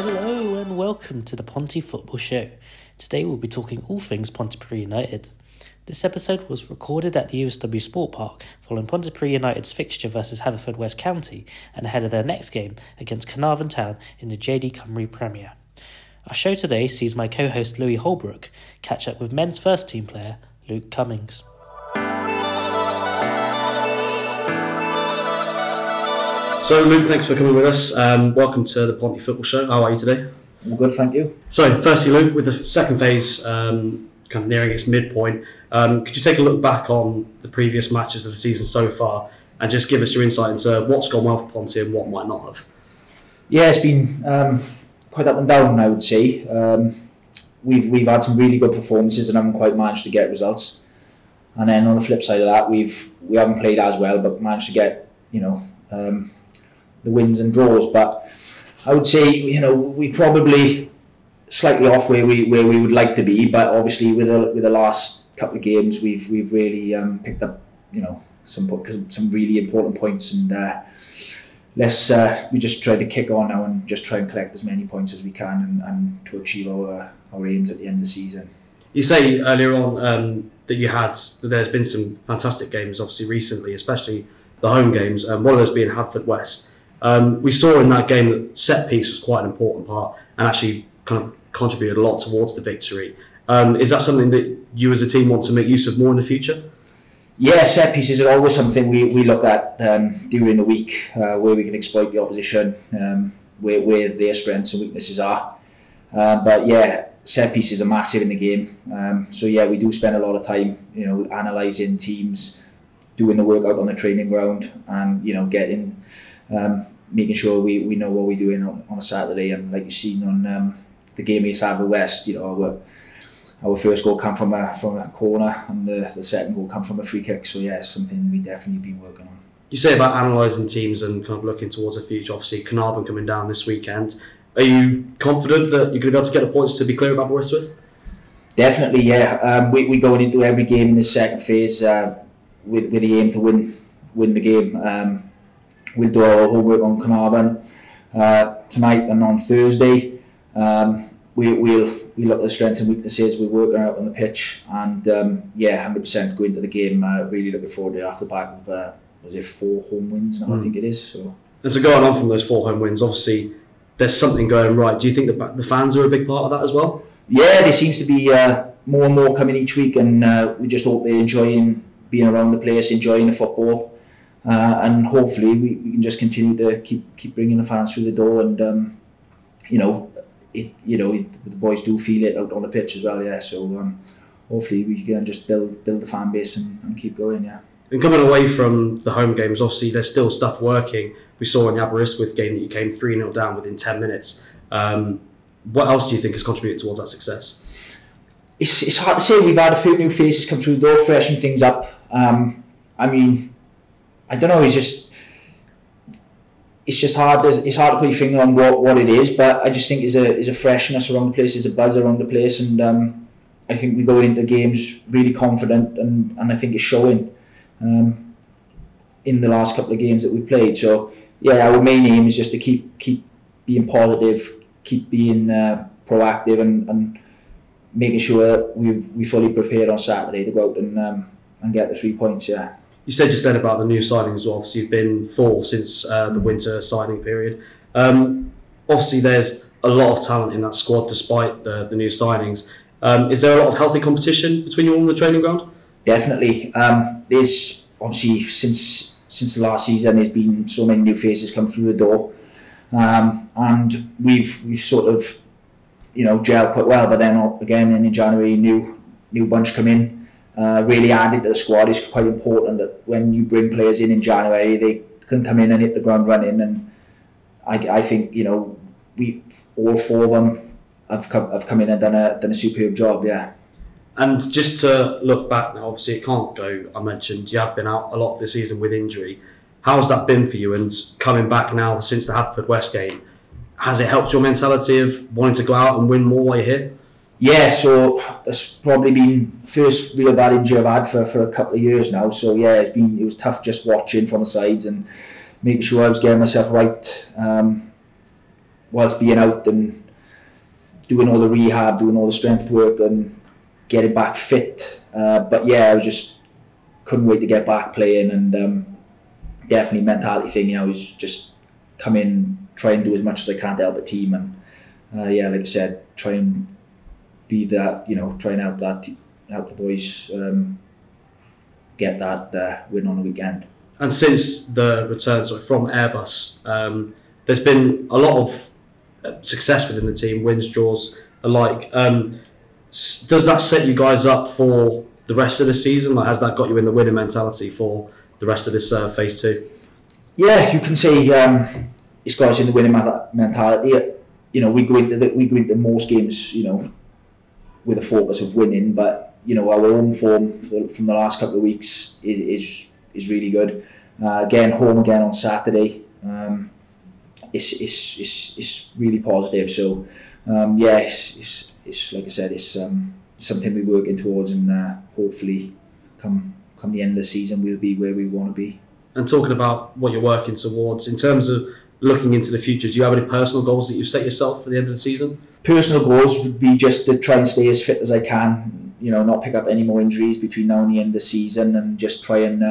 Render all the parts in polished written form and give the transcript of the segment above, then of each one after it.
Hello and welcome to the Ponty Football Show. Today we'll be talking all things Pontypridd United. This episode was recorded at the USW Sport Park following Pontypridd United's fixture versus Haverfordwest County and ahead of their next game against Carnarvon Town in the JD Cymru Premier. Our show today sees my co-host Louis Holbrook catch up with men's first team player Luke Cummings. So Luke, thanks for coming with us. Welcome to the Ponty Football Show. How are you today? I'm good, thank you. So firstly Luke, with the second phase kind of nearing its midpoint, could you take a look back on the previous matches of the season so far and just give us your insight into what's gone well for Ponty and what might not have? Yeah, it's been quite up and down, I would say. We've had some really good performances and haven't quite managed to get results. And then on the flip side of that, we haven't played as well but managed to get, you know, the wins and draws. But I would say, you know, we probably slightly off where we would like to be, but obviously with the last couple of games we've really picked up, you know, some really important points, and we just try to kick on now and just try and collect as many points as we can and to achieve our aims at the end of the season. You say earlier on that there's been some fantastic games obviously recently, especially the home games, and one of those being Hatford West. We saw in that game that set piece was quite an important part and actually kind of contributed a lot towards the victory. Is that something that you as a team want to make use of more in the future? Yeah, set pieces are always something we look at during the week, where we can exploit the opposition, where their strengths and weaknesses are. But yeah, set pieces are massive in the game. So yeah, we do spend a lot of time, you know, analysing teams, doing the workout on the training ground, and, you know, getting, making sure we know what we're doing on a Saturday. And like you've seen on the game against Aberystwyth West, you know, our first goal came from a corner, and the second goal came from a free kick. So yeah, it's something we definitely been working on. You say about analysing teams and kind of looking towards the future. Obviously, Carnarvon coming down this weekend. Are you confident that you're going to be able to get the points to be clear about Aberystwyth? Definitely, yeah. We're going into every game in this second phase with the aim to win the game. We'll do our homework on Carnarvon tonight and on Thursday. We look at the strengths and weaknesses. We're working out on the pitch, and 100% going into the game. Really looking forward to it after the back of four home wins now. I think it is. So. And so going on from those four home wins, obviously there's something going right. Do you think that the fans are a big part of that as well? Yeah, there seems to be more and more coming each week, and we just hope they're enjoying being around the place, enjoying the football, and hopefully we can just continue to keep bringing the fans through the door, and the boys do feel it out on the pitch as well. Yeah, so hopefully we can just build the fan base and keep going. Yeah. And coming away from the home games, obviously there's still stuff working. We saw in the Aberystwyth game that you came 3-0 down within 10 minutes. What else do you think has contributed towards that success? It's hard to say. We've had a few new faces come through the door, freshen things up. I don't know. It's just hard. It's hard to put your finger on what it is, but I just think there's a freshness around the place, there's a buzz around the place, and I think we go into games really confident, and I think it's showing in the last couple of games that we've played. So yeah, our main aim is just to keep being positive, keep being proactive, and making sure we fully prepared on Saturday to go out and get the 3 points. Yeah. You said just then about the new signings. Well, obviously you've been four since the winter signing period. Obviously there's a lot of talent in that squad despite the new signings. Is there a lot of healthy competition between you all on the training ground? Definitely. There's obviously since the last season there's been so many new faces come through the door, and we've sort of, you know, gelled quite well. But then again, in January, new bunch come in, really added to the squad. It's quite important that when you bring players in January, they can come in and hit the ground running. And I think, you know, we all four of them have come in and done a superb job. Yeah. And just to look back now, obviously it can't go unmentioned. You have been out a lot of the season with injury. How's that been for you? And coming back now since the Haverfordwest game, has it helped your mentality of wanting to go out and win more while you're here? Yeah, so that's probably been the first real bad injury I've had for a couple of years now. So yeah, it was tough just watching from the sides and making sure I was getting myself right was being out and doing all the rehab, doing all the strength work and getting back fit. But yeah, I was just couldn't wait to get back playing, and definitely mentality thing, you know, is just come in, try and do as much as I can to help the team, and yeah, like I said, try and be that, you know, try and help that, help the boys get that win on the weekend. And since the return from Airbus, there's been a lot of success within the team, wins, draws alike. Does that set you guys up for the rest of the season? Like, has that got you in the winning mentality for the rest of this phase two? Yeah, you can say it's got us in the winning mentality. You know, we go into most games, you know, with a focus of winning, but you know, our home form from the last couple of weeks is really good. Again, home again on Saturday. It's really positive. So yeah, it's like I said, it's something we're working towards, and hopefully come the end of the season we'll be where we want to be. And talking about what you're working towards in terms of looking into the future, do you have any personal goals that you've set yourself for the end of the season? Personal goals would be just to try and stay as fit as I can, you know, not pick up any more injuries between now and the end of the season, and just try and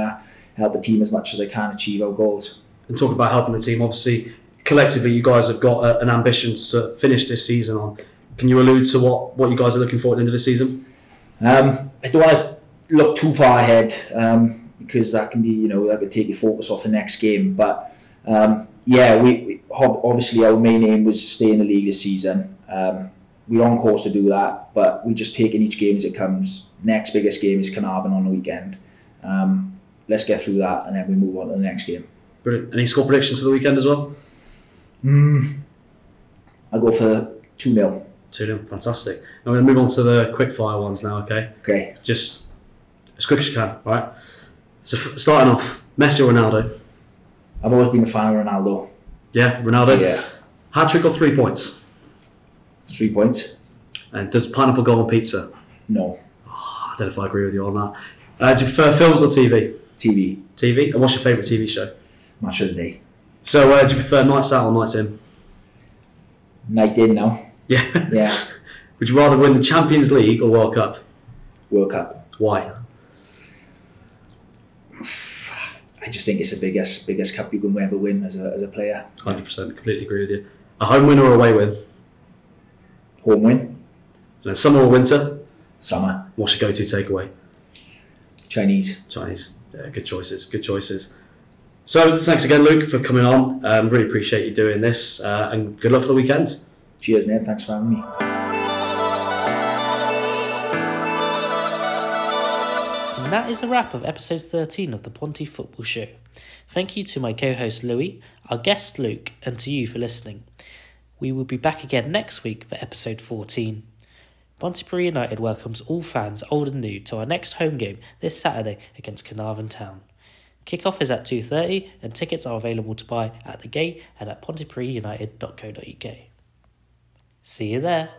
help the team as much as I can achieve our goals. And talk about helping the team, obviously collectively you guys have got an ambition to finish this season on. Can you allude to what you guys are looking for at the end of the season? I don't want to look too far ahead, because that can be, you know, that could take your focus off the next game. But yeah, we obviously our main aim was to stay in the league this season. We're on course to do that, but we're just taking each game as it comes. Next biggest game is Carnarvon on the weekend. Let's get through that, and then we move on to the next game. Brilliant. Any score predictions for the weekend as well? I'll go for 2-0. 2-0, fantastic. I'm going to move on to the quickfire ones now, okay? Okay. Just as quick as you can, right? So starting off, Messi or Ronaldo? I've always been a fan of Ronaldo. Yeah, Ronaldo? Yeah. Hat-trick or 3 points? 3 points. And does pineapple go on pizza? No. Oh, I don't know if I agree with you on that. Do you prefer films or TV? TV. TV? And what's your favourite TV show? Match of the Day. So do you prefer nights out or nights in? Night in now. Yeah. Yeah. Would you rather win the Champions League or World Cup? World Cup. Why? I just think it's the biggest cup you can ever win as a player. 100%, completely agree with you. A home win or away win? Home win. And then summer or winter? Summer. What's your go-to takeaway? Chinese. Chinese. Yeah, good choices. Good choices. So thanks again, Luke, for coming on. Really appreciate you doing this, and good luck for the weekend. Cheers, man. Thanks for having me. And that is a wrap of episode 13 of the Ponty Football Show. Thank you to my co-host Louis, our guest Luke, and to you for listening. We will be back again next week for episode 14. Pontypridd United welcomes all fans, old and new, to our next home game this Saturday against Carnarvon Town. Kick-off is at 2:30 and tickets are available to buy at the gate and at pontypriddunited.co.uk. See you there.